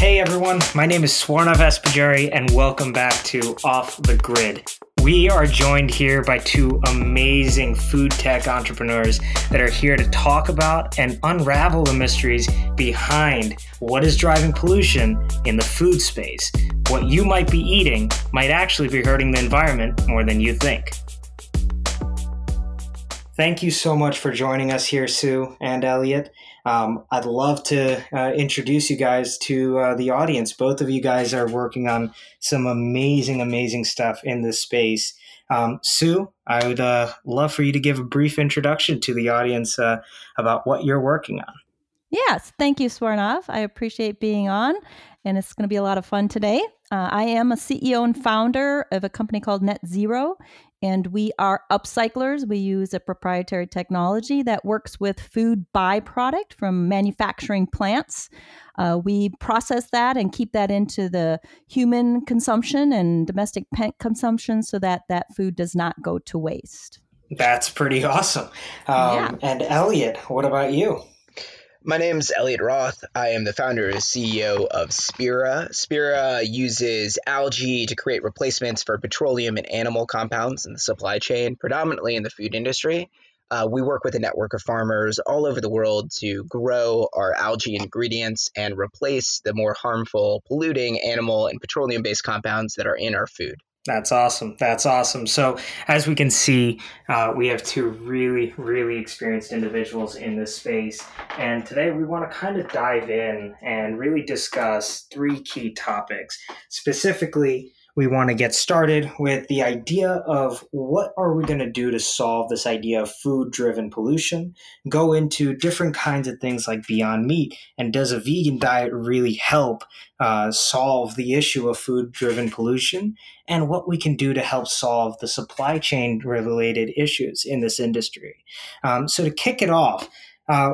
Hey everyone, my name is Swarnav Saha Pajari and welcome back to Off the Grid. We are joined here by two amazing food tech entrepreneurs that are here to talk about and unravel the mysteries behind what is driving pollution in the food space. What you might be eating might actually be hurting the environment more than you think. Thank you so much for joining us here, Sue and Elliot. I'd love to introduce you guys to the audience. Both of you guys are working on some amazing, amazing stuff in this space. Sue, I would love for you to give a brief introduction to the audience about what you're working on. Yes, thank you, Swarnav. I appreciate being on, and it's going to be a lot of fun today. I am a CEO and founder of a company called NetZero, and we are upcyclers. We use a proprietary technology that works with food byproduct from manufacturing plants. We process that and keep that into the human consumption and domestic pet consumption so that that food does not go to waste. That's pretty awesome. And Elliot, what about you? My name is Elliot Roth. I am the founder and CEO of Spira. Spira uses algae to create replacements for petroleum and animal compounds in the supply chain, predominantly in the food industry. We work with a network of farmers all over the world to grow our algae ingredients and replace the more harmful, polluting animal and petroleum-based compounds that are in our food. That's awesome. That's awesome. So as we can see, we have two really, really experienced individuals in this space. And today we want to kind of dive in and really discuss three key topics. Specifically, we want to get started with the idea of what are we going to do to solve this idea of food-driven pollution, go into different kinds of things like Beyond Meat, and does a vegan diet really help solve the issue of food-driven pollution, and what we can do to help solve the supply chain-related issues in this industry. So to kick it off,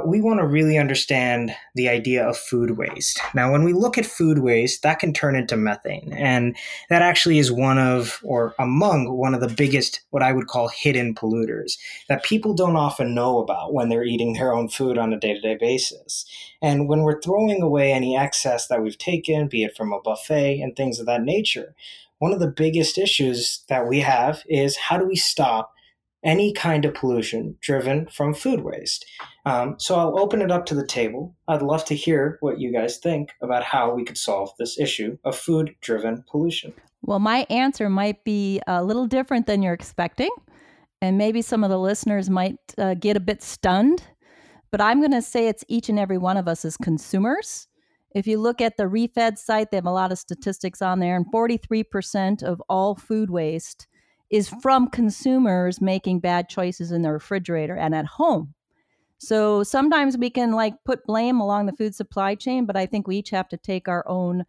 we want to really understand the idea of food waste. Now, when we look at food waste, that can turn into methane. And that actually is one of the biggest, what I would call hidden polluters that people don't often know about when they're eating their own food on a day-to-day basis. And when we're throwing away any excess that we've taken, be it from a buffet and things of that nature, one of the biggest issues that we have is how do we stop any kind of pollution driven from food waste. So I'll open it up to the table. I'd love to hear what you guys think about how we could solve this issue of food-driven pollution. Well, my answer might be a little different than you're expecting, and maybe some of the listeners might get a bit stunned, but I'm going to say it's each and every one of us as consumers. If you look at the Refed site, they have a lot of statistics on there, and 43% of all food waste is from consumers making bad choices in the refrigerator and at home. So sometimes we can put blame along the food supply chain, but I think we each have to take our own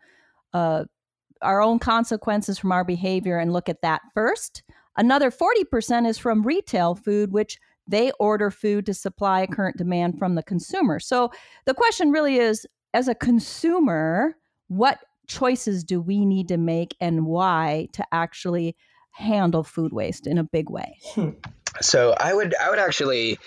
consequences from our behavior and look at that first. Another 40% is from retail food, which they order food to supply a current demand from the consumer. So the question really is, as a consumer, what choices do we need to make and why to actually handle food waste in a big way? So I would actually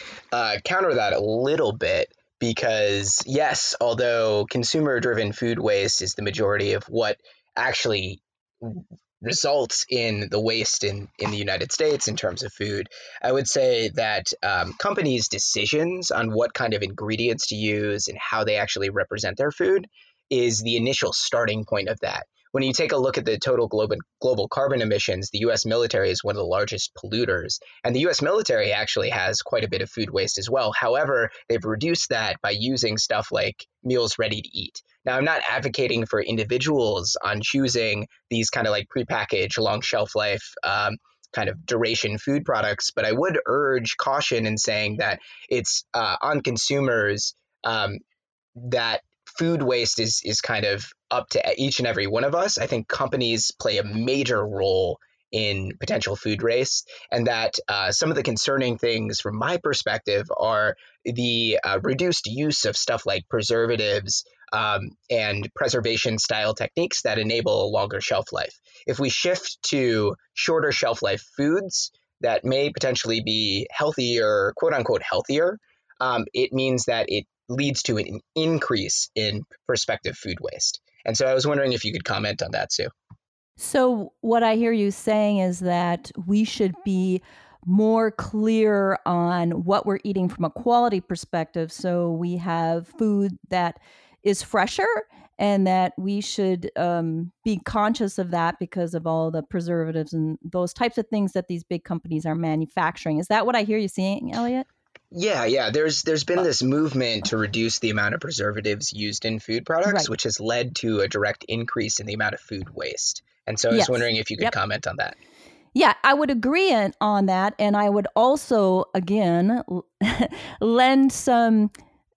counter that a little bit, because yes, although consumer-driven food waste is the majority of what actually results in the waste in the United States in terms of food, I would say that companies' decisions on what kind of ingredients to use and how they actually represent their food is the initial starting point of that. When you take a look at the total global carbon emissions, the U.S. military is one of the largest polluters. And the U.S. military actually has quite a bit of food waste as well. However, they've reduced that by using stuff like meals ready to eat. Now, I'm not advocating for individuals on choosing these kind of prepackaged, long shelf life kind of duration food products, but I would urge caution in saying that it's on consumers that food waste is kind of up to each and every one of us. I think companies play a major role in potential food waste, and that some of the concerning things from my perspective are the reduced use of stuff like preservatives and preservation style techniques that enable a longer shelf life. If we shift to shorter shelf life foods that may potentially be healthier, quote unquote healthier, it means that it leads to an increase in prospective food waste. And so I was wondering if you could comment on that, Sue. So what I hear you saying is that we should be more clear on what we're eating from a quality perspective. So we have food that is fresher, and that we should be conscious of that because of all the preservatives and those types of things that these big companies are manufacturing. Is that what I hear you saying, Elliot? Yeah. There's been this movement to reduce the amount of preservatives used in food products, right, which has led to a direct increase in the amount of food waste. And so I was wondering if you could comment on that. Yeah, I would agree on that. And I would also, again, lend some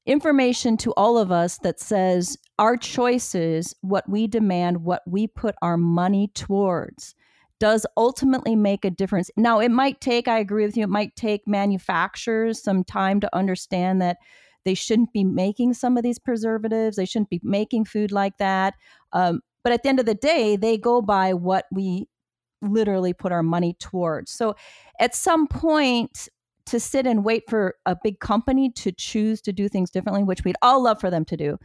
information to all of us that says our choices, what we demand, what we put our money towards, does ultimately make a difference. Now, it might take, I agree with you, it might take manufacturers some time to understand that they shouldn't be making some of these preservatives. They shouldn't be making food like that. But at the end of the day, they go by what we literally put our money towards. So at some point, to sit and wait for a big company to choose to do things differently, which we'd all love for them to do,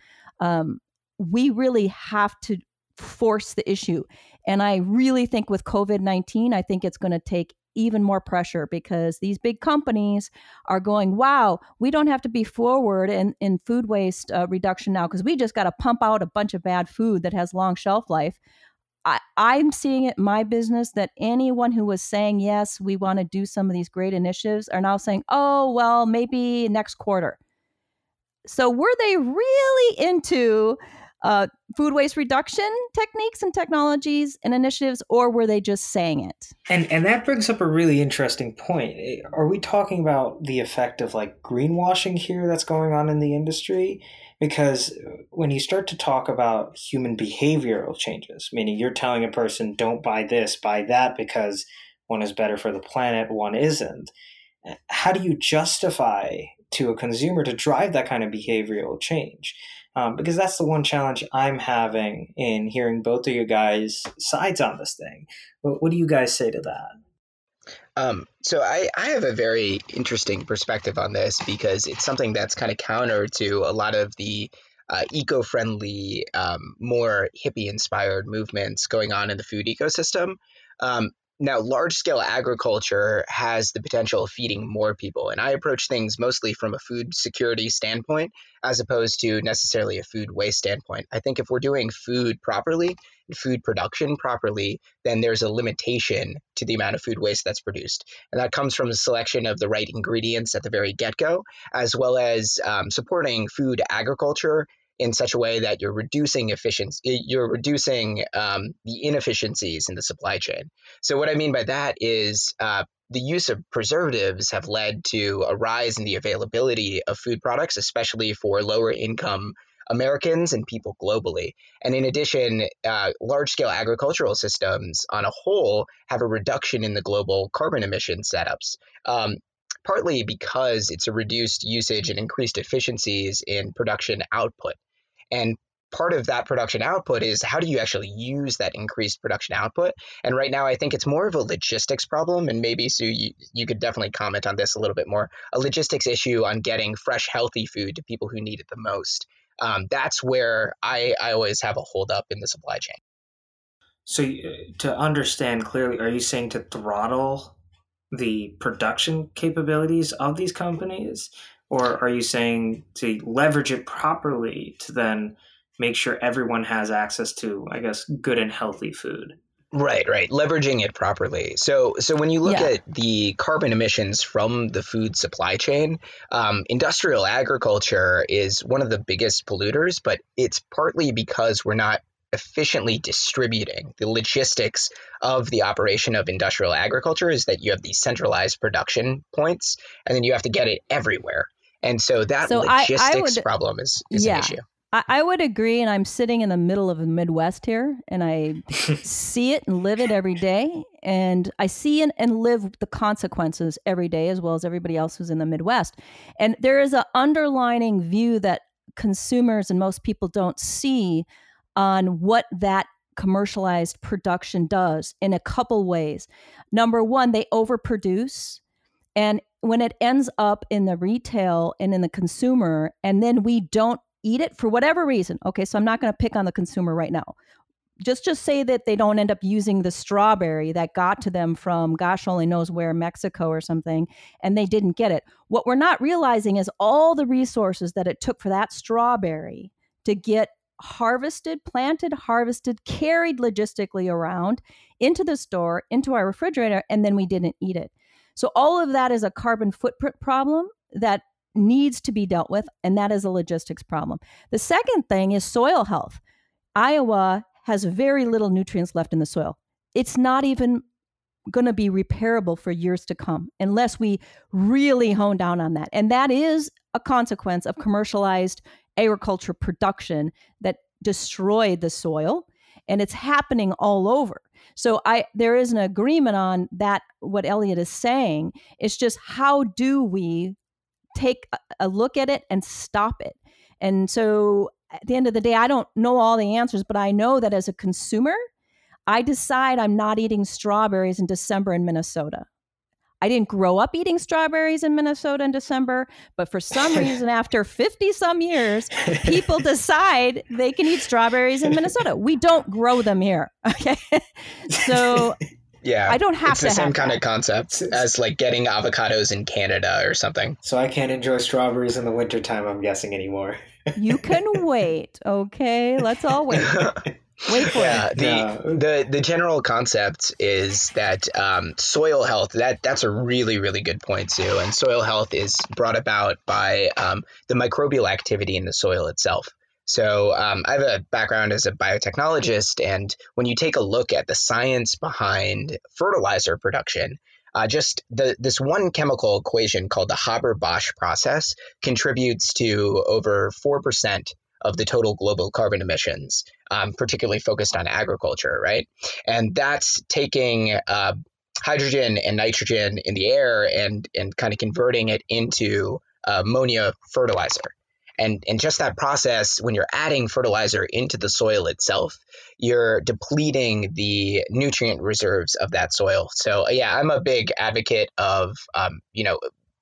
we really have to force the issue. And I really think with COVID-19, I think it's going to take even more pressure because these big companies are going, wow, we don't have to be forward in food waste reduction now because we just got to pump out a bunch of bad food that has long shelf life. I'm seeing it in my business that anyone who was saying, yes, we want to do some of these great initiatives are now saying, oh, well, maybe next quarter. So were they really into food waste reduction techniques and technologies and initiatives, or were they just saying it? And that brings up a really interesting point. Are we talking about the effect of like greenwashing here that's going on in the industry? Because when you start to talk about human behavioral changes, meaning you're telling a person, don't buy this, buy that, because one is better for the planet, one isn't. How do you justify to a consumer to drive that kind of behavioral change? Because that's the one challenge I'm having in hearing both of you guys' sides on this thing. What do you guys say to that? So I have a very interesting perspective on this because it's something that's kind of counter to a lot of the eco-friendly, more hippie-inspired movements going on in the food ecosystem. Now, large-scale agriculture has the potential of feeding more people, and I approach things mostly from a food security standpoint as opposed to necessarily a food waste standpoint. I think if we're doing food properly and food production properly, then there's a limitation to the amount of food waste that's produced. And that comes from the selection of the right ingredients at the very get-go, as well as supporting food agriculture in such a way that you're reducing the inefficiencies in the supply chain. So what I mean by that is the use of preservatives have led to a rise in the availability of food products, especially for lower income Americans and people globally. And in addition, large-scale agricultural systems on a whole have a reduction in the global carbon emission setups. Partly because it's a reduced usage and increased efficiencies in production output. And part of that production output is how do you actually use that increased production output? And right now, I think it's more of a logistics problem. And maybe, Sue, you could definitely comment on this a little bit more, a logistics issue on getting fresh, healthy food to people who need it the most. That's where I always have a holdup in the supply chain. So to understand clearly, are you saying to throttle the production capabilities of these companies, or are you saying to leverage it properly to then make sure everyone has access to, I guess, good and healthy food? Right. Leveraging it properly. So when you look at the carbon emissions from the food supply chain, industrial agriculture is one of the biggest polluters, but it's partly because we're not efficiently distributing. The logistics of the operation of industrial agriculture is that you have these centralized production points, and then you have to get it everywhere. And so that logistics problem is an issue. I would agree, and I'm sitting in the middle of the Midwest here, and I see it and live it every day. And I see and live the consequences every day, as well as everybody else who's in the Midwest. And there is an underlining view that consumers and most people don't see on what that commercialized production does in a couple ways. Number one, they overproduce. And when it ends up in the retail and in the consumer, and then we don't eat it for whatever reason. Okay, so I'm not going to pick on the consumer right now. Just say that they don't end up using the strawberry that got to them from gosh only knows where, Mexico or something, and they didn't get it. What we're not realizing is all the resources that it took for that strawberry to get harvested, planted, harvested, carried logistically around into the store, into our refrigerator, and then we didn't eat it. So all of that is a carbon footprint problem that needs to be dealt with, and that is a logistics problem. The second thing is soil health. Iowa has very little nutrients left in the soil. It's not even going to be repairable for years to come unless we really hone down on that. And that is a consequence of commercialized agriculture production that destroyed the soil, and it's happening all over. So there is an agreement on that, what Elliot is saying. It's just how do we take a look at it and stop it? And so at the end of the day, I don't know all the answers, but I know that as a consumer, I decide I'm not eating strawberries in December in Minnesota. I didn't grow up eating strawberries in Minnesota in December, but for some reason, after 50 some years, people decide they can eat strawberries in Minnesota. We don't grow them here. Okay. So yeah, I don't have it's to the same have kind that. Of concept as like getting avocados in Canada or something. So I can't enjoy strawberries in the wintertime, I'm guessing, anymore. You can wait. Okay. Let's all wait. Wait for it. The general concept is that soil health, that's a really, really good point, Sue. And soil health is brought about by the microbial activity in the soil itself. So I have a background as a biotechnologist, and when you take a look at the science behind fertilizer production, just this one chemical equation called the Haber-Bosch process contributes to over 4% of the total global carbon emissions, particularly focused on agriculture, right? And that's taking hydrogen and nitrogen in the air and kind of converting it into ammonia fertilizer. And just that process, when you're adding fertilizer into the soil itself, you're depleting the nutrient reserves of that soil. So yeah, I'm a big advocate of,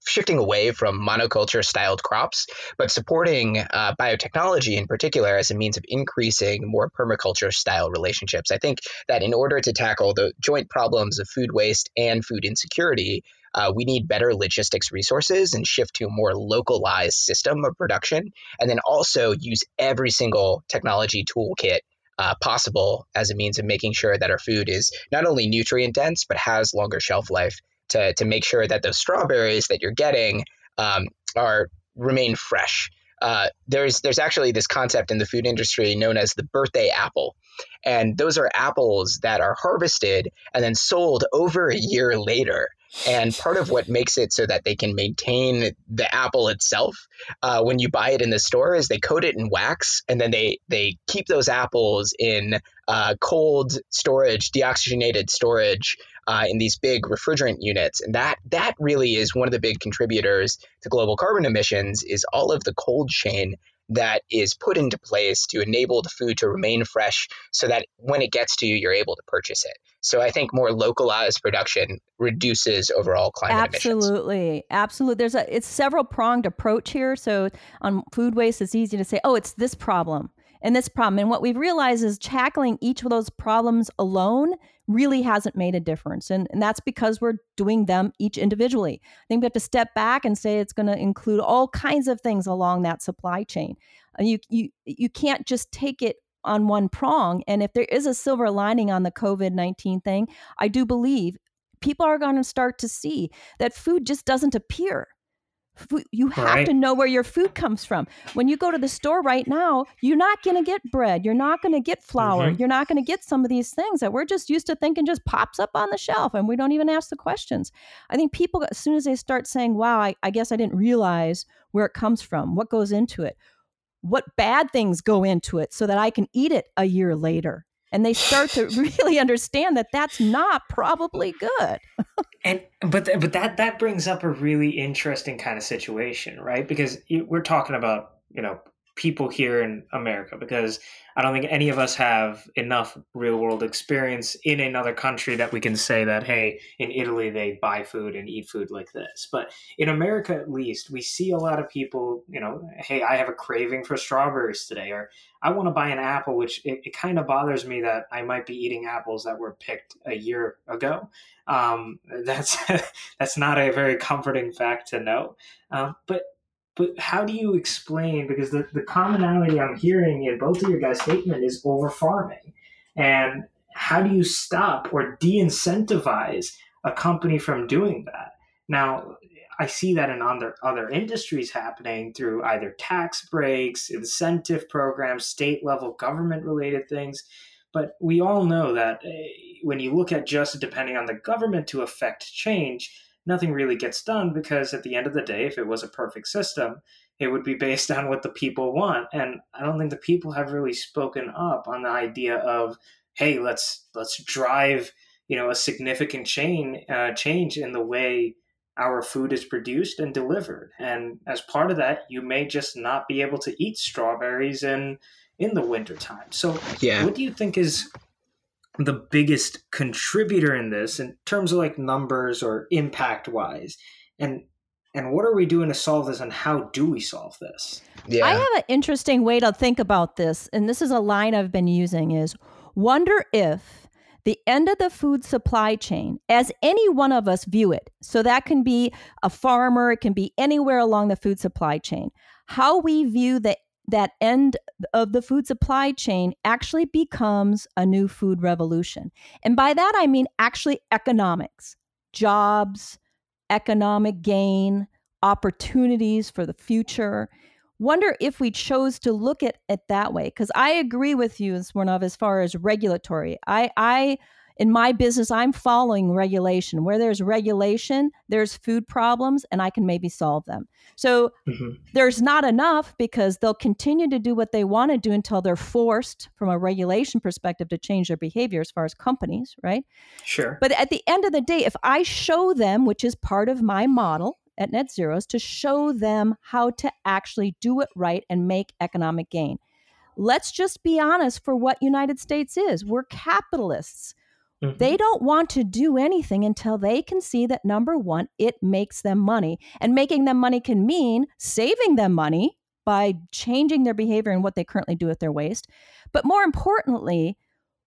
shifting away from monoculture styled crops, but supporting biotechnology in particular as a means of increasing more permaculture style relationships. I think that in order to tackle the joint problems of food waste and food insecurity, we need better logistics resources and shift to a more localized system of production, and then also use every single technology toolkit possible as a means of making sure that our food is not only nutrient dense, but has longer shelf life. To make sure that those strawberries that you're getting remain fresh. There's actually this concept in the food industry known as the birthday apple. And those are apples that are harvested and then sold over a year later. And part of what makes it so that they can maintain the apple itself when you buy it in the store is they coat it in wax, and then they keep those apples in cold storage, deoxygenated storage in these big refrigerant units. And that really is one of the big contributors to global carbon emissions is all of the cold chain that is put into place to enable the food to remain fresh so that when it gets to you, you're able to purchase it. So I think more localized production reduces overall climate emissions. Absolutely. It's several pronged approach here. So on food waste, it's easy to say, oh, it's this problem and this problem. And what we've realized is tackling each of those problems alone really hasn't made a difference. And that's because we're doing them each individually. I think we have to step back and say it's going to include all kinds of things along that supply chain. You can't just take it on one prong. And if there is a silver lining on the COVID-19 thing, I do believe people are going to start to see that food just doesn't appear. You have to know where your food comes from. When you go to the store right now, you're not going to get bread. You're not going to get flour. Mm-hmm. You're not going to get some of these things that we're just used to thinking just pops up on the shelf and we don't even ask the questions. I think people, as soon as they start saying, wow, I guess I didn't realize where it comes from, what goes into it, what bad things go into it so that I can eat it a year later. And they start to really understand that that's not probably good. But that brings up a really interesting kind of situation, right? Because we're talking about, people here in America, because I don't think any of us have enough real world experience in another country that we can say that, hey, in Italy, they buy food and eat food like this. But in America, at least, we see a lot of people, you know, hey, I have a craving for strawberries today, or I want to buy an apple, which it kind of bothers me that I might be eating apples that were picked a year ago. That's that's not a very comforting fact to know. But how do you explain, because the commonality I'm hearing in both of your guys' statement is over farming. And how do you stop or de-incentivize a company from doing that? Now, I see that in other industries happening through either tax breaks, incentive programs, state level government related things. But we all know that when you look at just depending on the government to affect change, nothing really gets done, because at the end of the day, if it was a perfect system, it would be based on what the people want. And I don't think the people have really spoken up on the idea of, hey, let's drive, you know, a significant change in the way our food is produced and delivered. And as part of that, you may just not be able to eat strawberries in the wintertime. So what do you think is the biggest contributor in this in terms of like numbers or impact wise, and what are we doing to solve this, and how do we solve this? I have an interesting way to think about this. And this is a line I've been using, is wonder if the end of the food supply chain, as any one of us view it, so that can be a farmer, it can be anywhere along the food supply chain, how we view that end of the food supply chain actually becomes a new food revolution. And by that, I mean actually economics, jobs, economic gain, opportunities for the future. Wonder if we chose to look at it that way. Because I agree with you, Swarnav, as far as regulatory. I in my business, I'm following regulation. Where there's regulation, there's food problems, and I can maybe solve them. So there's not enough, because they'll continue to do what they want to do until they're forced from a regulation perspective to change their behavior as far as companies, right? Sure. But at the end of the day, if I show them, which is part of my model at NetZero, is to show them how to actually do it right and make economic gain. Let's just be honest for what United States is. We're capitalists. They don't want to do anything until they can see that, number one, it makes them money. And making them money can mean saving them money by changing their behavior and what they currently do with their waste. But more importantly,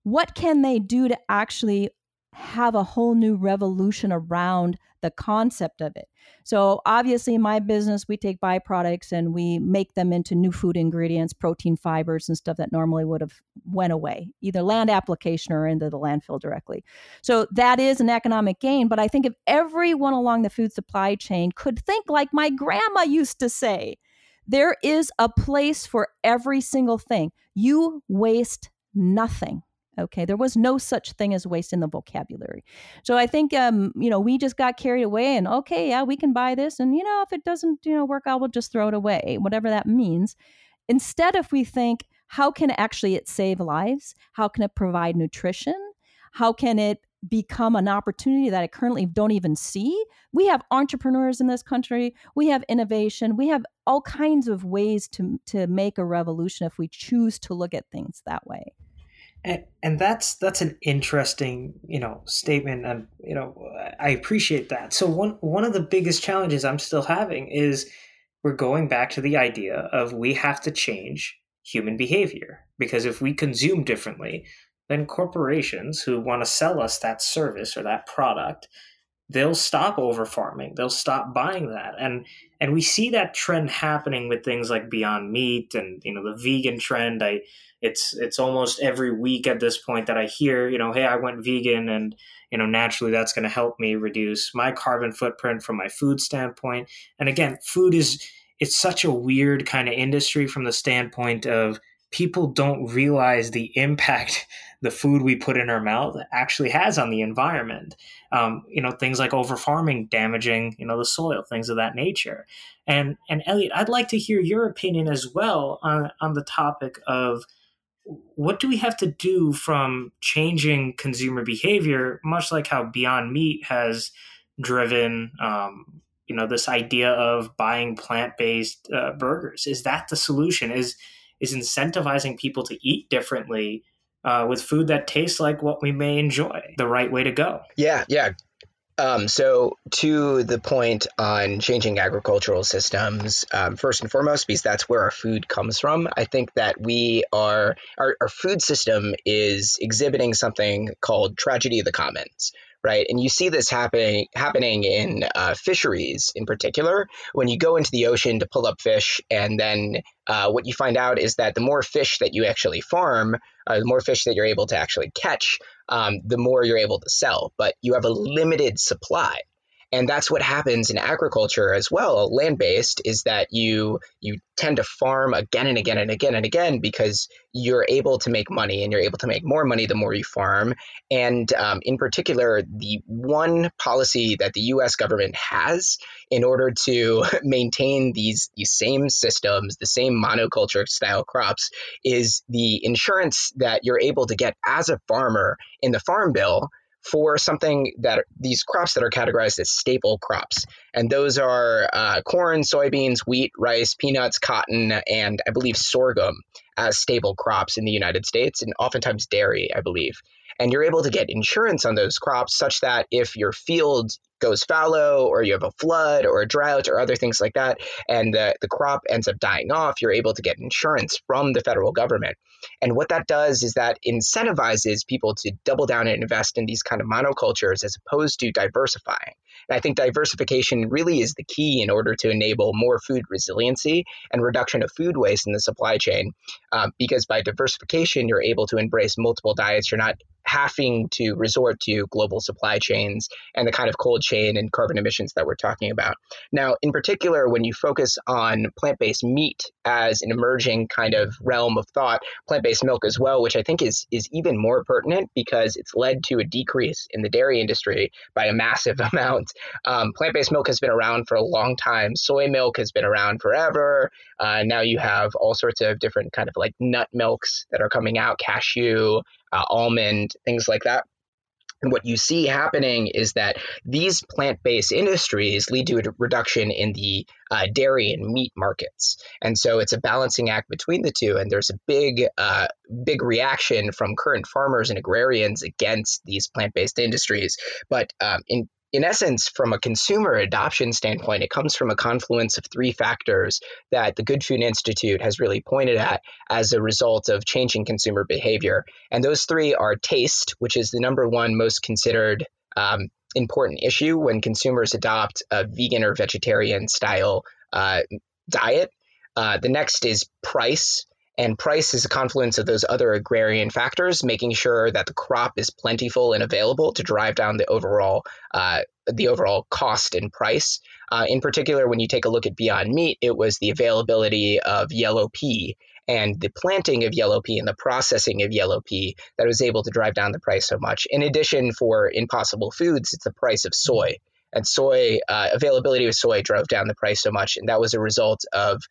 what can they do to actually have a whole new revolution around the concept of it? So obviously in my business, we take byproducts and we make them into new food ingredients, protein fibers and stuff that normally would have went away, either land application or into the landfill directly. So that is an economic gain. But I think if everyone along the food supply chain could think like my grandma used to say, there is a place for every single thing. You waste nothing. Okay, there was no such thing as waste in the vocabulary. So I think, we just got carried away and, we can buy this. And, if it doesn't, work out, we'll just throw it away, whatever that means. Instead, if we think, how can actually it save lives? How can it provide nutrition? How can it become an opportunity that I currently don't even see? We have entrepreneurs in this country. We have innovation. We have all kinds of ways to make a revolution if we choose to look at things that way. And that's an interesting, statement. And, I appreciate that. So one of the biggest challenges I'm still having is we're going back to the idea of we have to change human behavior, because if we consume differently, then corporations who want to sell us that service or that product, they'll stop over farming. They'll stop buying that. And we see that trend happening with things like Beyond Meat and, the vegan trend. It's almost every week at this point that I hear, hey, I went vegan and, naturally that's going to help me reduce my carbon footprint from my food standpoint. And again, food it's such a weird kind of industry from the standpoint of people don't realize the impact the food we put in our mouth actually has on the environment. Things like over-farming, damaging, the soil, things of that nature. And Elliot, I'd like to hear your opinion as well on the topic of what do we have to do from changing consumer behavior, much like how Beyond Meat has driven you know, this idea of buying plant-based burgers. Is that the solution? Is incentivizing people to eat differently with food that tastes like what we may enjoy the right way to go? Yeah. So to the point on changing agricultural systems, first and foremost, because that's where our food comes from, I think that our food system is exhibiting something called tragedy of the commons, right? And you see this happening in fisheries in particular, when you go into the ocean to pull up fish, and then what you find out is that the more fish that you actually farm, the more fish that you're able to actually catch, the more you're able to sell, but you have a limited supply. And that's what happens in agriculture as well, land-based, is that you tend to farm again and again and again and again because you're able to make money, and you're able to make more money the more you farm. And in particular, the one policy that the U.S. government has in order to maintain these same systems, the same monoculture style crops, is the insurance that you're able to get as a farmer in the Farm Bill for something that these crops that are categorized as staple crops. And those are corn, soybeans, wheat, rice, peanuts, cotton, and I believe sorghum as staple crops in the United States, and oftentimes dairy, I believe. And you're able to get insurance on those crops such that if your field goes fallow, or you have a flood or a drought or other things like that, and the crop ends up dying off, you're able to get insurance from the federal government. And what that does is that incentivizes people to double down and invest in these kind of monocultures as opposed to diversifying. And I think diversification really is the key in order to enable more food resiliency and reduction of food waste in the supply chain, because by diversification, you're able to embrace multiple diets. You're not having to resort to global supply chains and the kind of cold chain and carbon emissions that we're talking about. Now, in particular, when you focus on plant-based meat as an emerging kind of realm of thought, plant-based milk as well, which I think is even more pertinent because it's led to a decrease in the dairy industry by a massive amount. Plant-based milk has been around for a long time. Soy milk has been around forever. Now you have all sorts of different kind of like nut milks that are coming out, cashew, almond, things like that. And what you see happening is that these plant-based industries lead to a reduction in the dairy and meat markets. And so it's a balancing act between the two. And there's a big reaction from current farmers and agrarians against these plant-based industries. But in essence, from a consumer adoption standpoint, it comes from a confluence of three factors that the Good Food Institute has really pointed at as a result of changing consumer behavior. And those three are taste, which is the number one most considered important issue when consumers adopt a vegan or vegetarian style diet. The next is price. And price is a confluence of those other agrarian factors, making sure that the crop is plentiful and available to drive down the overall cost and price. In particular, when you take a look at Beyond Meat, it was the availability of yellow pea and the planting of yellow pea and the processing of yellow pea that was able to drive down the price so much. In addition, for Impossible Foods, it's the price of soy. And soy, availability of soy drove down the price so much. And that was a result of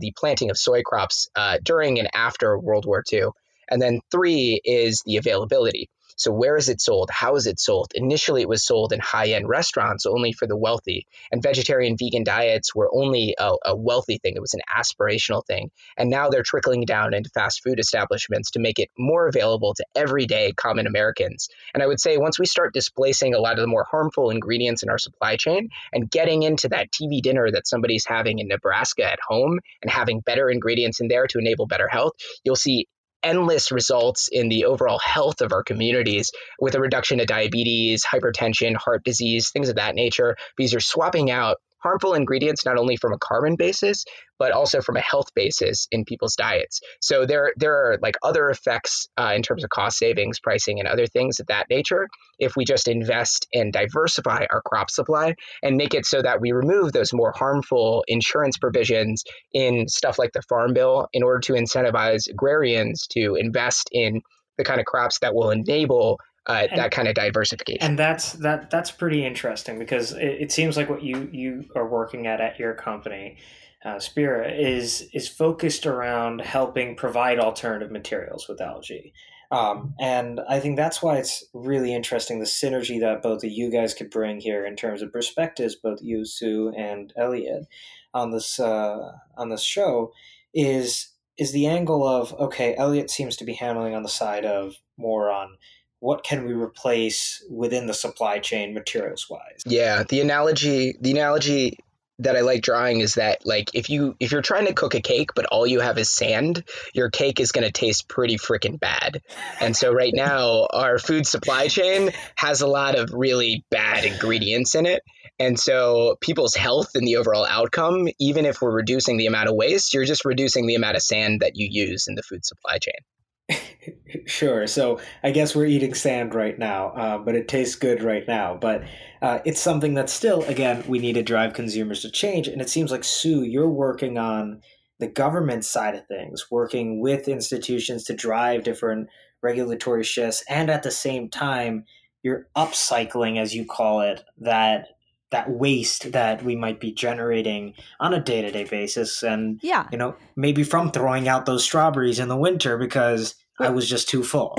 the planting of soy crops during and after World War II. And then three is the availability. So where is it sold? How is it sold? Initially, it was sold in high-end restaurants only for the wealthy. And vegetarian, vegan diets were only a wealthy thing. It was an aspirational thing. And now they're trickling down into fast food establishments to make it more available to everyday common Americans. And I would say once we start displacing a lot of the more harmful ingredients in our supply chain and getting into that TV dinner that somebody's having in Nebraska at home and having better ingredients in there to enable better health, you'll see endless results in the overall health of our communities with a reduction of diabetes, hypertension, heart disease, things of that nature. These are swapping out harmful ingredients, not only from a carbon basis, but also from a health basis in people's diets. So there are like other effects in terms of cost savings, pricing, and other things of that nature if we just invest and diversify our crop supply and make it so that we remove those more harmful insurance provisions in stuff like the Farm Bill in order to incentivize agrarians to invest in the kind of crops that will enable that kind of diversification. And that's pretty interesting because it seems like what you are working at your company, Spira, is focused around helping provide alternative materials with algae. And I think that's why it's really interesting, the synergy that both of you guys could bring here in terms of perspectives, both you, Sue, and Elliot, on this show, is the angle of, okay, Elliot seems to be handling on the side of more on what can we replace within the supply chain materials-wise. Yeah, the analogy that I like drawing is that, like, if you're trying to cook a cake but all you have is sand, your cake is going to taste pretty freaking bad. And so right now our food supply chain has a lot of really bad ingredients in it. And so people's health and the overall outcome, even if we're reducing the amount of waste, you're just reducing the amount of sand that you use in the food supply chain. Sure. So I guess we're eating sand right now, but it tastes good right now. But it's something that still, again, we need to drive consumers to change. And it seems like, Sue, you're working on the government side of things, working with institutions to drive different regulatory shifts. And at the same time, you're upcycling, as you call it, that waste that we might be generating on a day-to-day basis. And, yeah, you know, maybe from throwing out those strawberries in the winter because I was just too full.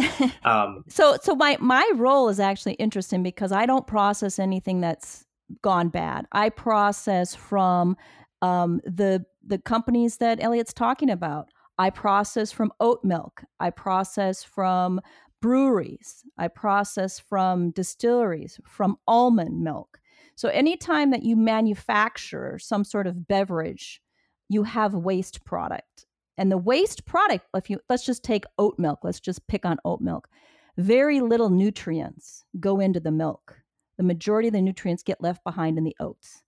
So my role is actually interesting because I don't process anything that's gone bad. I process from the companies that Elliot's talking about. I process from oat milk. I process from breweries. I process from distilleries, from almond milk. So anytime that you manufacture some sort of beverage, you have waste product. And the waste product, let's just take oat milk. Let's just pick on oat milk. Very little nutrients go into the milk. The majority of the nutrients get left behind in the oats.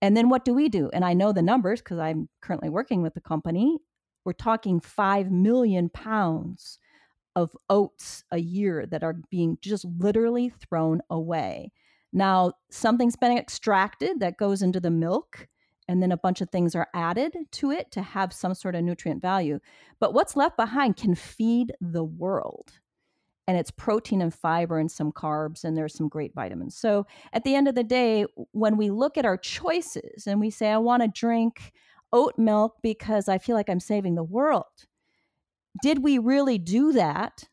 And then what do we do? And I know the numbers because I'm currently working with the company. We're talking 5 million pounds of oats a year that are being just literally thrown away. Now, something's been extracted that goes into the milk. And then a bunch of things are added to it to have some sort of nutrient value. But what's left behind can feed the world. And it's protein and fiber and some carbs, and there's some great vitamins. So at the end of the day, when we look at our choices and we say, I want to drink oat milk because I feel like I'm saving the world. Did we really do that?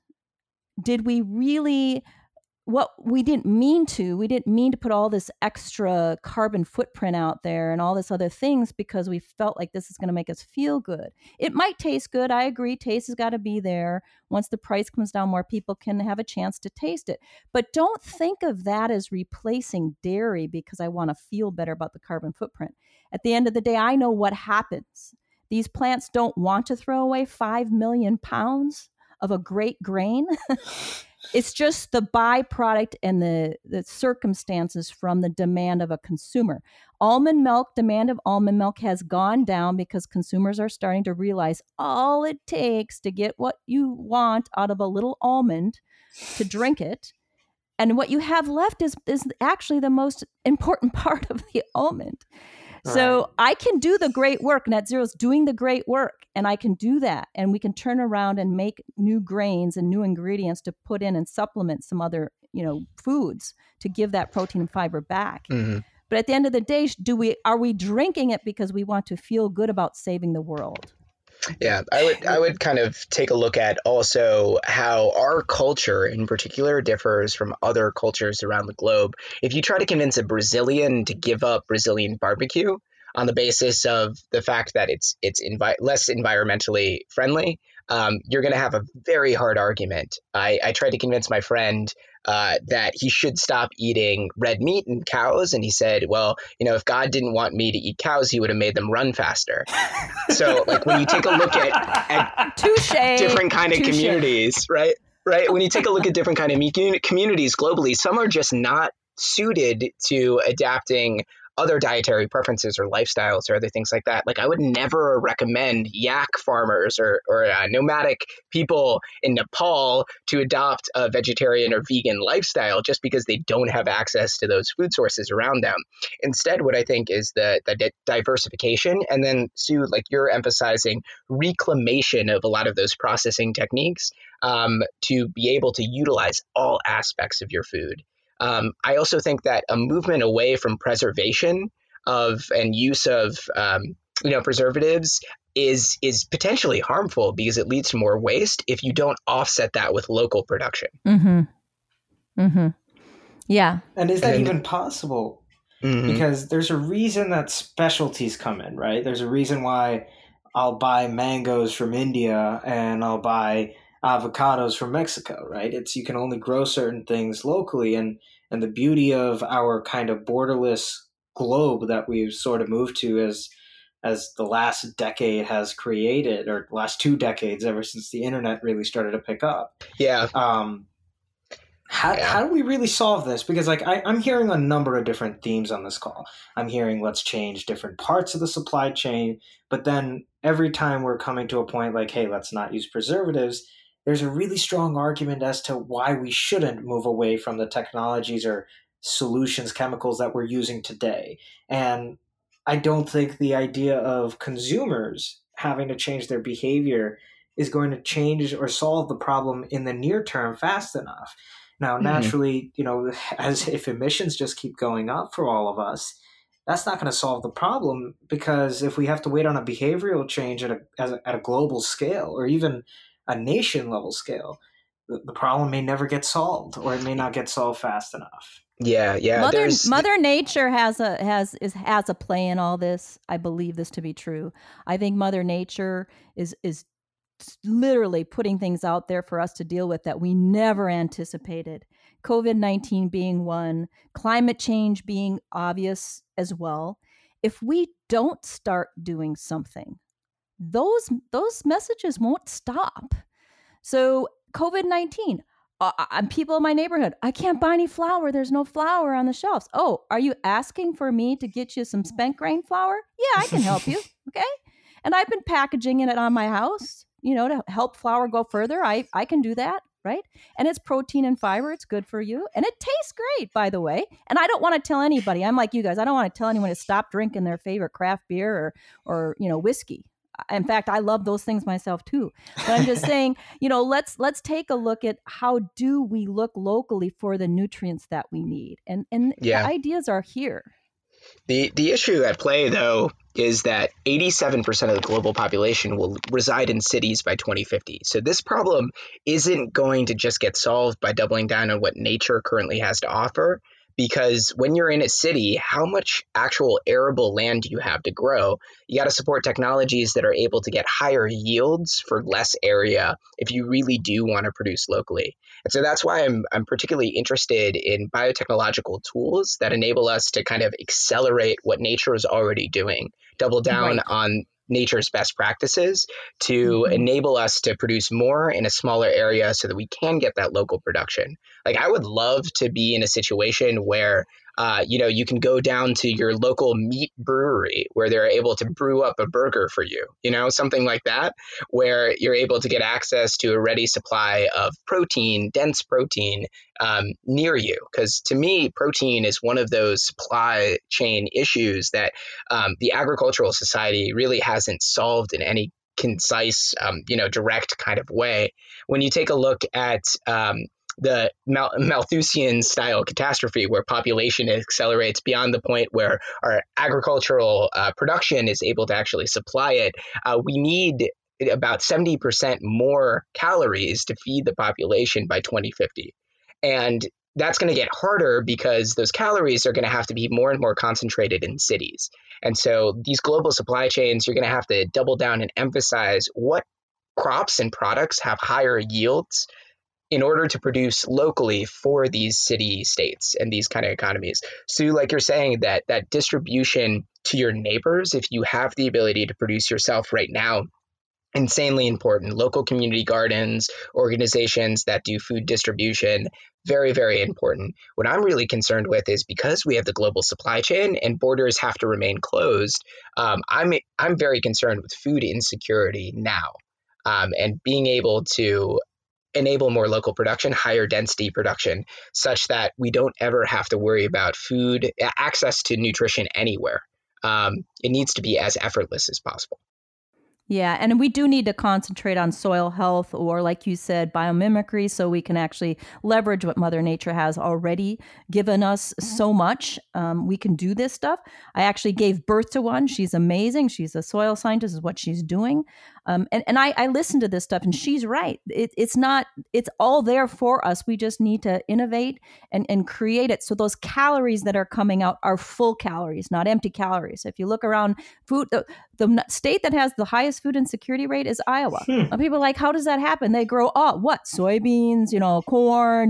We didn't mean to put all this extra carbon footprint out there and all this other things because we felt like this is going to make us feel good. It might taste good. I agree. Taste has got to be there. Once the price comes down, more people can have a chance to taste it. But don't think of that as replacing dairy because I want to feel better about the carbon footprint. At the end of the day, I know what happens. These plants don't want to throw away 5 million pounds of a great grain. It's just the byproduct and the circumstances from the demand of a consumer. Demand of almond milk has gone down because consumers are starting to realize all it takes to get what you want out of a little almond to drink it. And what you have left is actually the most important part of the almond. All so right. I can do the great work. NetZero is doing the great work, and I can do that. And we can turn around and make new grains and new ingredients to put in and supplement some other, foods to give that protein and fiber back. Mm-hmm. But at the end of the day, are we drinking it because we want to feel good about saving the world? Yeah, I would kind of take a look at also how our culture in particular differs from other cultures around the globe. If you try to convince a Brazilian to give up Brazilian barbecue on the basis of the fact that it's less environmentally friendly, you're going to have a very hard argument. I tried to convince my friend that he should stop eating red meat and cows. And he said, well, if God didn't want me to eat cows, he would have made them run faster. So like when you take a look at different kind of communities, right? When you take a look at different kind of communities globally, some are just not suited to adapting other dietary preferences or lifestyles or other things like that. Like I would never recommend yak farmers or nomadic people in Nepal to adopt a vegetarian or vegan lifestyle just because they don't have access to those food sources around them. Instead, what I think is the diversification. And then Sue, like you're emphasizing reclamation of a lot of those processing techniques to be able to utilize all aspects of your food. I also think that a movement away from preservation of and use of preservatives is potentially harmful because it leads to more waste if you don't offset that with local production. Mm-hmm. Mm-hmm. Yeah. And is that even possible? Mm-hmm. Because there's a reason that specialties come in, right? There's a reason why I'll buy mangoes from India and I'll buy avocados from Mexico, right? It's, you can only grow certain things locally. And the beauty of our kind of borderless globe that we've sort of moved to as the last decade has created, or last two decades ever since the internet really started to pick up. Yeah. How do we really solve this? Because like I'm hearing a number of different themes on this call. I'm hearing let's change different parts of the supply chain, but then every time we're coming to a point like, hey, let's not use preservatives, there's a really strong argument as to why we shouldn't move away from the technologies or solutions, chemicals that we're using today. And I don't think the idea of consumers having to change their behavior is going to change or solve the problem in the near term fast enough. Now, naturally, you know, as if emissions just keep going up for all of us, that's not going to solve the problem, because if we have to wait on a behavioral change at a global scale or even a nation level scale, the problem may never get solved, or it may not get solved fast enough. Yeah, yeah. Mother Nature has a play in all this. I believe this to be true. I think Mother Nature is literally putting things out there for us to deal with that we never anticipated. COVID-19 being one, climate change being obvious as well. If we don't start doing something, those messages won't stop. So COVID-19, people in my neighborhood, I can't buy any flour. There's no flour on the shelves. Oh, are you asking for me to get you some spent grain flour? Yeah, I can help you. Okay. And I've been packaging it on my house, you know, to help flour go further. I can do that, right? And it's protein and fiber. It's good for you. And it tastes great, by the way. And I don't want to tell anybody. I'm like you guys. I don't want to tell anyone to stop drinking their favorite craft beer or you know, whiskey. In fact, I love those things myself too. But I'm just saying, you know, let's take a look at how do we look locally for the nutrients that we need. And yeah. The ideas are here. The issue at play, though, is that 87% of the global population will reside in cities by 2050. So this problem isn't going to just get solved by doubling down on what nature currently has to offer. Because when you're in a city, how much actual arable land do you have to grow? You got to support technologies that are able to get higher yields for less area if you really do want to produce locally. And so that's why I'm particularly interested in biotechnological tools that enable us to kind of accelerate what nature is already doing, double down right. on nature's best practices to enable us to produce more in a smaller area so that we can get that local production. Like, I would love to be in a situation where, you know, you can go down to your local meat brewery where they're able to brew up a burger for you, you know, something like that, where you're able to get access to a ready supply of protein, dense protein near you. Because to me, protein is one of those supply chain issues that the agricultural society really hasn't solved in any concise, you know, direct kind of way. When you take a look at the Malthusian style catastrophe where population accelerates beyond the point where our agricultural production is able to actually supply it, we need about 70% more calories to feed the population by 2050. And that's going to get harder because those calories are going to have to be more and more concentrated in cities. And so these global supply chains, you're going to have to double down and emphasize what crops and products have higher yields in order to produce locally for these city states and these kind of economies. So like you're saying, that distribution to your neighbors, if you have the ability to produce yourself right now, insanely important. Local community gardens, organizations that do food distribution, very, very important. What I'm really concerned with is because we have the global supply chain and borders have to remain closed, I'm very concerned with food insecurity now, and being able to enable more local production, higher density production, such that we don't ever have to worry about food, access to nutrition anywhere. It needs to be as effortless as possible. Yeah, and we do need to concentrate on soil health or, like you said, biomimicry, so we can actually leverage what Mother Nature has already given us so much. We can do this stuff. I actually gave birth to one. She's amazing. She's a soil scientist, is what she's doing. And I listen to this stuff, and she's right. It's all there for us. We just need to innovate and create it. So those calories that are coming out are full calories, not empty calories. If you look around food, the state that has the highest food insecurity rate is Iowa. And people are like, how does that happen? They grow soybeans, corn,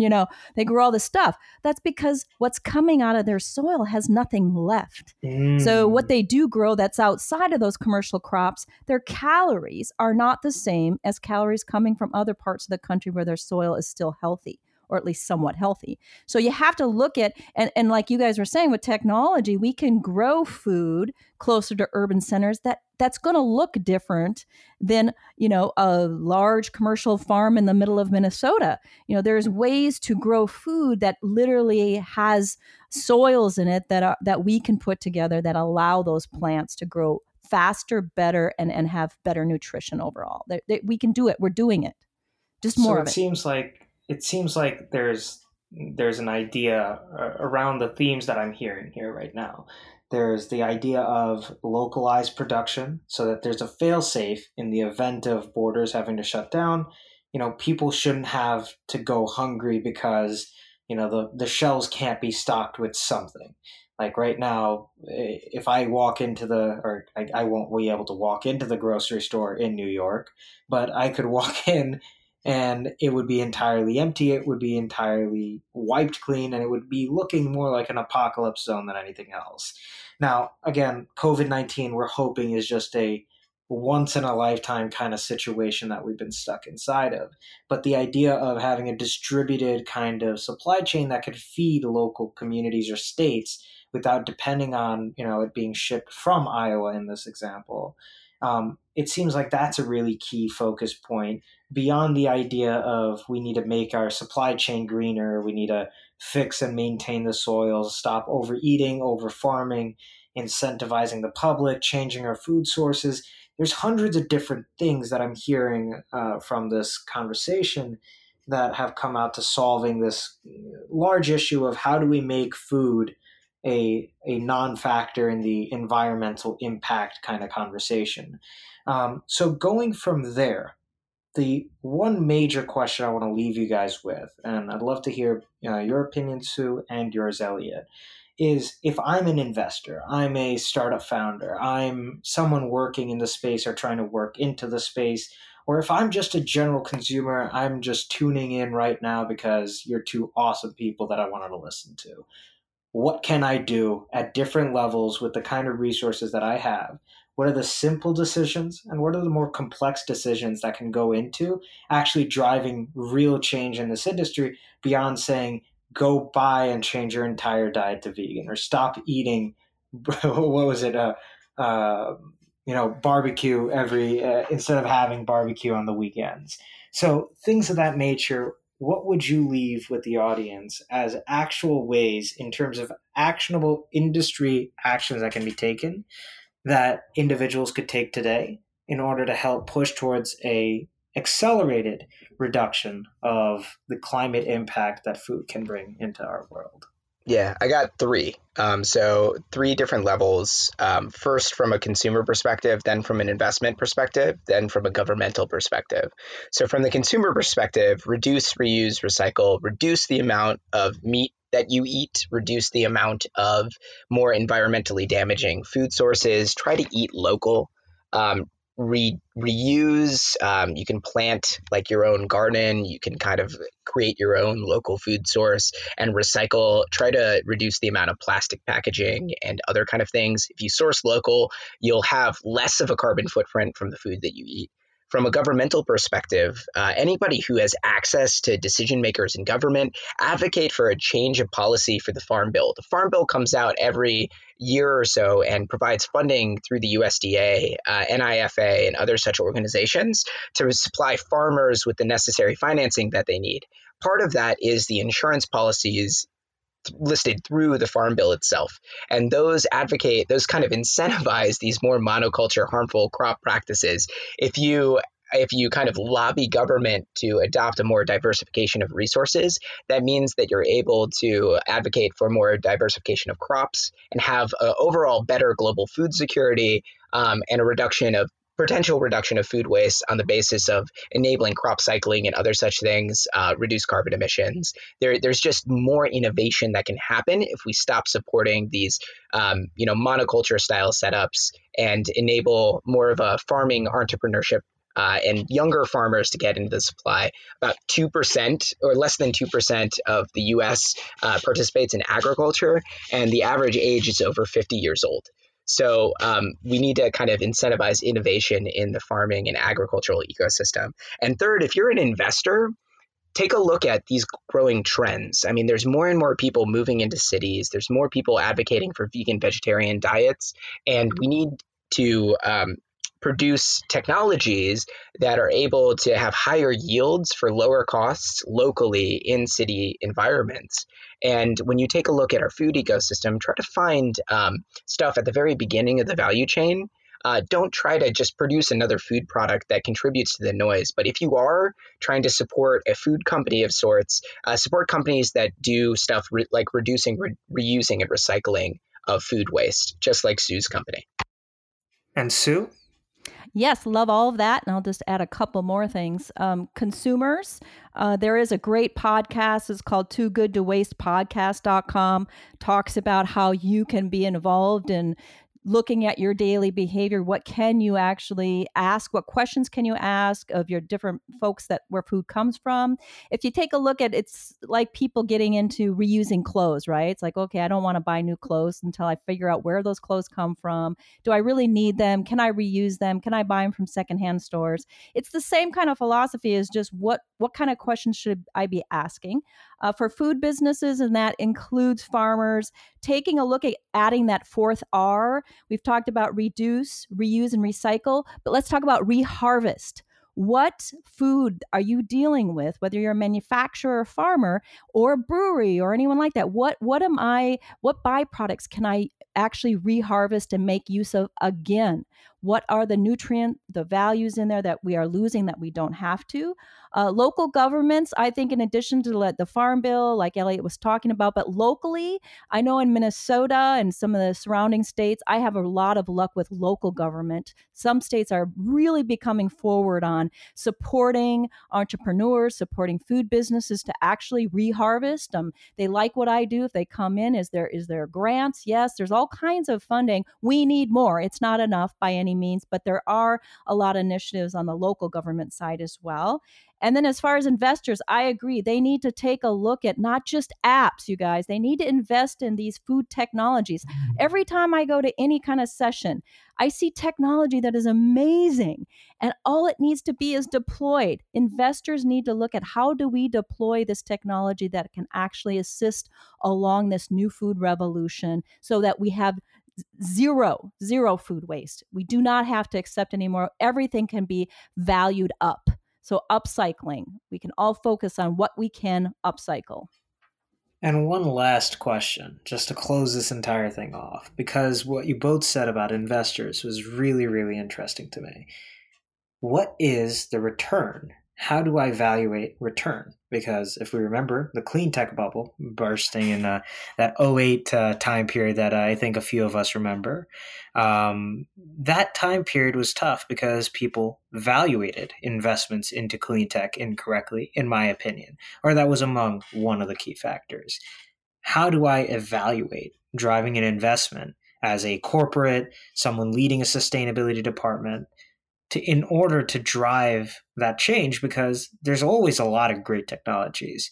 they grow all this stuff. That's because what's coming out of their soil has nothing left. So what they do grow that's outside of those commercial crops, their calories are not the same as calories coming from other parts of the country where their soil is still healthy, or at least somewhat healthy. So you have to look at, and like you guys were saying, with technology, we can grow food closer to urban centers that's going to look different than, a large commercial farm in the middle of Minnesota. There's ways to grow food that literally has soils in it that we can put together that allow those plants to grow faster, better, and have better nutrition overall. We can do it. We're doing it. Just more of it. It seems like there's an idea around the themes that I'm hearing here right now. There's the idea of localized production so that there's a fail-safe in the event of borders having to shut down. People shouldn't have to go hungry because, the shelves can't be stocked with something. Like right now, if I walk into I won't be able to walk into the grocery store in New York, but I could walk in and it would be entirely empty. It would be entirely wiped clean, and it would be looking more like an apocalypse zone than anything else. Now, again, COVID-19, we're hoping, is just a once-in-a-lifetime kind of situation that we've been stuck inside of. But the idea of having a distributed kind of supply chain that could feed local communities or states without depending on, it being shipped from Iowa in this example, it seems like that's a really key focus point beyond the idea of we need to make our supply chain greener. We need to fix and maintain the soils, stop overeating, overfarming, incentivizing the public, changing our food sources. There's hundreds of different things that I'm hearing from this conversation that have come out to solving this large issue of how do we make food a non-factor in the environmental impact kind of conversation. So going from there, the one major question I want to leave you guys with, and I'd love to hear your opinion, Sue, and yours, Elliot, is if I'm an investor, I'm a startup founder, I'm someone working in the space or trying to work into the space, or if I'm just a general consumer, I'm just tuning in right now because you're two awesome people that I wanted to listen to. What can I do at different levels with the kind of resources that I have? What are the simple decisions and what are the more complex decisions that can go into actually driving real change in this industry beyond saying, go buy and change your entire diet to vegan or stop eating, barbecue instead of having barbecue on the weekends. So things of that nature. What would you leave with the audience as actual ways in terms of actionable industry actions that can be taken that individuals could take today in order to help push towards a accelerated reduction of the climate impact that food can bring into our world? Yeah, I got three. So three different levels. First, from a consumer perspective, then from an investment perspective, then from a governmental perspective. So from the consumer perspective, reduce, reuse, recycle, reduce the amount of meat that you eat, reduce the amount of more environmentally damaging food sources, try to eat local, reuse. You can plant like your own garden. You can kind of create your own local food source and recycle. Try to reduce the amount of plastic packaging and other kind of things. If you source local, you'll have less of a carbon footprint from the food that you eat. From a governmental perspective, anybody who has access to decision makers in government, advocate for a change of policy for the Farm Bill. The Farm Bill comes out every year or so and provides funding through the USDA, NIFA, and other such organizations to supply farmers with the necessary financing that they need. Part of that is the insurance policies listed through the Farm Bill itself. And those kind of incentivize these more monoculture harmful crop practices. If you kind of lobby government to adopt a more diversification of resources, that means that you're able to advocate for more diversification of crops and have overall better global food security and a potential reduction of food waste on the basis of enabling crop cycling and other such things, reduce carbon emissions. There's just more innovation that can happen if we stop supporting these, monoculture style setups and enable more of a farming entrepreneurship and younger farmers to get into the supply. About 2% or less than 2% of the U.S. Participates in agriculture, and the average age is over 50 years old. So we need to kind of incentivize innovation in the farming and agricultural ecosystem. And third, if you're an investor, take a look at these growing trends. I mean, there's more and more people moving into cities. There's more people advocating for vegan, vegetarian diets. And we need to produce technologies that are able to have higher yields for lower costs locally in city environments. And when you take a look at our food ecosystem, try to find stuff at the very beginning of the value chain. Don't try to just produce another food product that contributes to the noise. But if you are trying to support a food company of sorts, support companies that do stuff like reducing, reusing, and recycling of food waste, just like Sue's company. And Sue? Yes, love all of that. And I'll just add a couple more things. Consumers, there is a great podcast. It's called Too Good to Waste Podcast.com. Talks about how you can be involved in looking at your daily behavior. What can you actually ask? What questions can you ask of your different folks that where food comes from? If you take a look at it's like people getting into reusing clothes, right? It's like, okay, I don't want to buy new clothes until I figure out where those clothes come from. Do I really need them? Can I reuse them? Can I buy them from secondhand stores? It's the same kind of philosophy as just what kind of questions should I be asking? For food businesses, and that includes farmers, taking a look at adding that fourth R. We've talked about reduce, reuse, and recycle, but let's talk about reharvest. What food are you dealing with, whether you're a manufacturer, farmer, or brewery, or anyone like that? What byproducts can I actually reharvest and make use of again? What are the nutrient, the values in there that we are losing that we don't have to? Local governments, I think, in addition to the Farm Bill, like Elliot was talking about, but locally, I know in Minnesota and some of the surrounding states, I have a lot of luck with local government. Some states are really becoming forward on supporting entrepreneurs, supporting food businesses to actually reharvest. They like what I do if they come in. Is there grants? Yes, there's all kinds of funding. We need more. It's not enough by any means, but there are a lot of initiatives on the local government side as well. And then as far as investors, I agree. They need to take a look at not just apps, you guys. They need to invest in these food technologies. Every time I go to any kind of session, I see technology that is amazing. And all it needs to be is deployed. Investors need to look at how do we deploy this technology that can actually assist along this new food revolution so that we have zero food waste. We do not have to accept anymore. Everything can be valued up. So upcycling, we can all focus on what we can upcycle. And one last question, just to close this entire thing off, because what you both said about investors was really, really interesting to me. What is the return? How do I evaluate return? Because if we remember the clean tech bubble bursting in that 2008 time period that I think a few of us remember, that time period was tough because people valuated investments into clean tech incorrectly, in my opinion, or that was among one of the key factors. How do I evaluate driving an investment as a corporate, someone leading a sustainability department, in order to drive that change? Because there's always a lot of great technologies,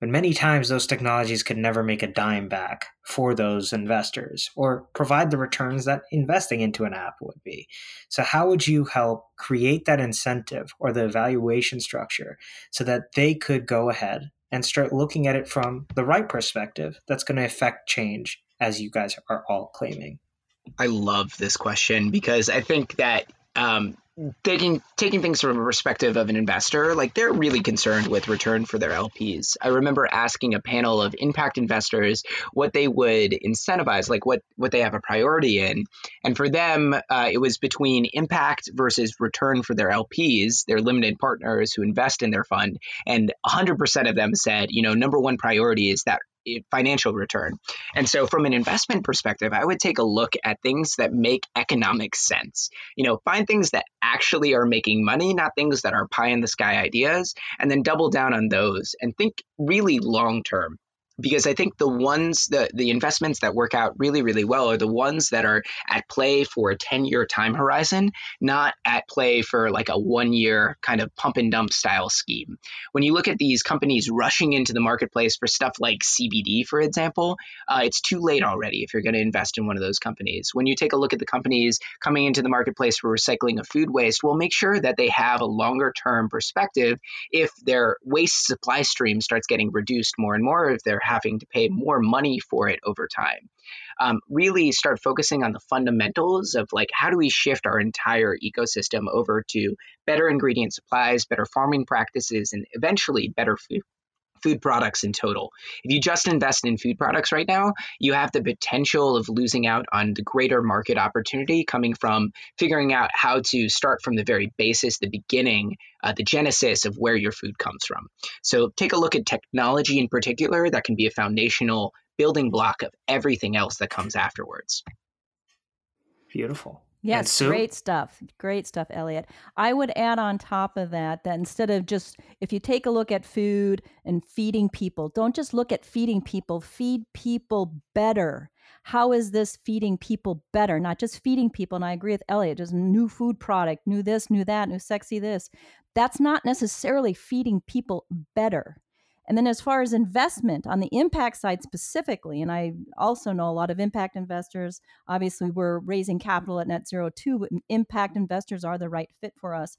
but many times those technologies could never make a dime back for those investors or provide the returns that investing into an app would be. So how would you help create that incentive or the evaluation structure so that they could go ahead and start looking at it from the right perspective that's going to affect change, as you guys are all claiming? I love this question because I think that taking things from a perspective of an investor, like they're really concerned with return for their LPs. I remember asking a panel of impact investors what they would incentivize, like what they have a priority in. And for them, it was between impact versus return for their LPs, their limited partners who invest in their fund. And 100% of them said, you know, number one priority is that financial return. And so from an investment perspective, I would take a look at things that make economic sense. You know, find things that actually are making money, not things that are pie in the sky ideas, and then double down on those and think really long term. Because I think the ones, the investments that work out really, really well are the ones that are at play for a 10-year time horizon, not at play for like a one-year kind of pump and dump style scheme. When you look at these companies rushing into the marketplace for stuff like CBD, for example, it's too late already if you're going to invest in one of those companies. When you take a look at the companies coming into the marketplace for recycling of food waste, well, make sure that they have a longer-term perspective if their waste supply stream starts getting reduced more and more, if they're having to pay more money for it over time. Really start focusing on the fundamentals of like, how do we shift our entire ecosystem over to better ingredient supplies, better farming practices, and eventually better food products in total. If you just invest in food products right now, you have the potential of losing out on the greater market opportunity coming from figuring out how to start from the very basis, the beginning, the genesis of where your food comes from. So take a look at technology in particular. That can be a foundational building block of everything else that comes afterwards. Beautiful. Yes, great stuff. Great stuff, Elliot. I would add on top of that, that instead of just, if you take a look at food and feeding people, don't just look at feeding people, feed people better. How is this feeding people better? Not just feeding people. And I agree with Elliot, just new food product, new this, new that, new sexy this. That's not necessarily feeding people better. And then as far as investment on the impact side specifically, and I also know a lot of impact investors, obviously we're raising capital at NetZero too, but impact investors are the right fit for us.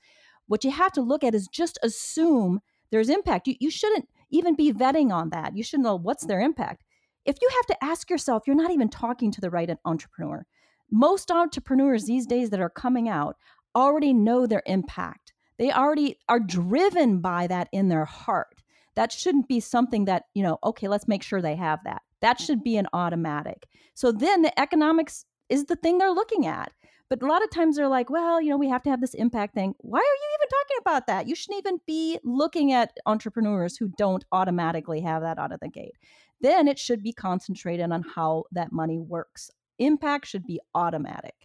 What you have to look at is just assume there's impact. You shouldn't even be vetting on that. You shouldn't know what's their impact. If you have to ask yourself, you're not even talking to the right entrepreneur. Most entrepreneurs these days that are coming out already know their impact. They already are driven by that in their heart. That shouldn't be something that, you know, okay, let's make sure they have that. That should be an automatic. So then the economics is the thing they're looking at. But a lot of times they're like, well, you know, we have to have this impact thing. Why are you even talking about that? You shouldn't even be looking at entrepreneurs who don't automatically have that out of the gate. Then it should be concentrated on how that money works. Impact should be automatic.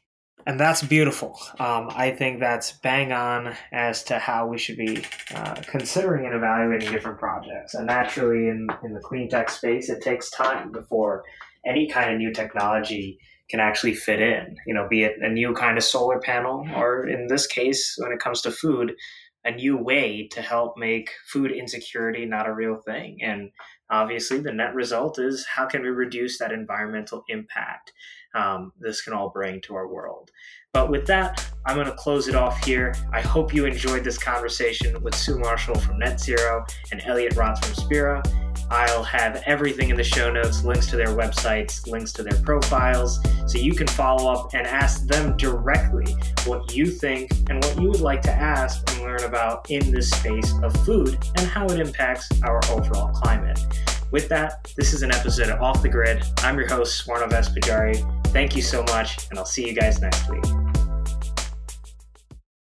And that's beautiful. I think that's bang on as to how we should be considering and evaluating different projects. And naturally, in the clean tech space, it takes time before any kind of new technology can actually fit in, you know, be it a new kind of solar panel, or in this case, when it comes to food, a new way to help make food insecurity not a real thing. And obviously, the net result is how can we reduce that environmental impact this can all bring to our world. But with that, I'm going to close it off here. I hope you enjoyed this conversation with Sue Marshall from NetZero and Elliot Roth from Spira. I'll have everything in the show notes, links to their websites, links to their profiles, so you can follow up and ask them directly what you think and what you would like to ask and learn about in this space of food and how it impacts our overall climate. With that, this is an episode of Off the Grid. I'm your host, Swarnav Saha Pajari. Thank you so much, and I'll see you guys next week.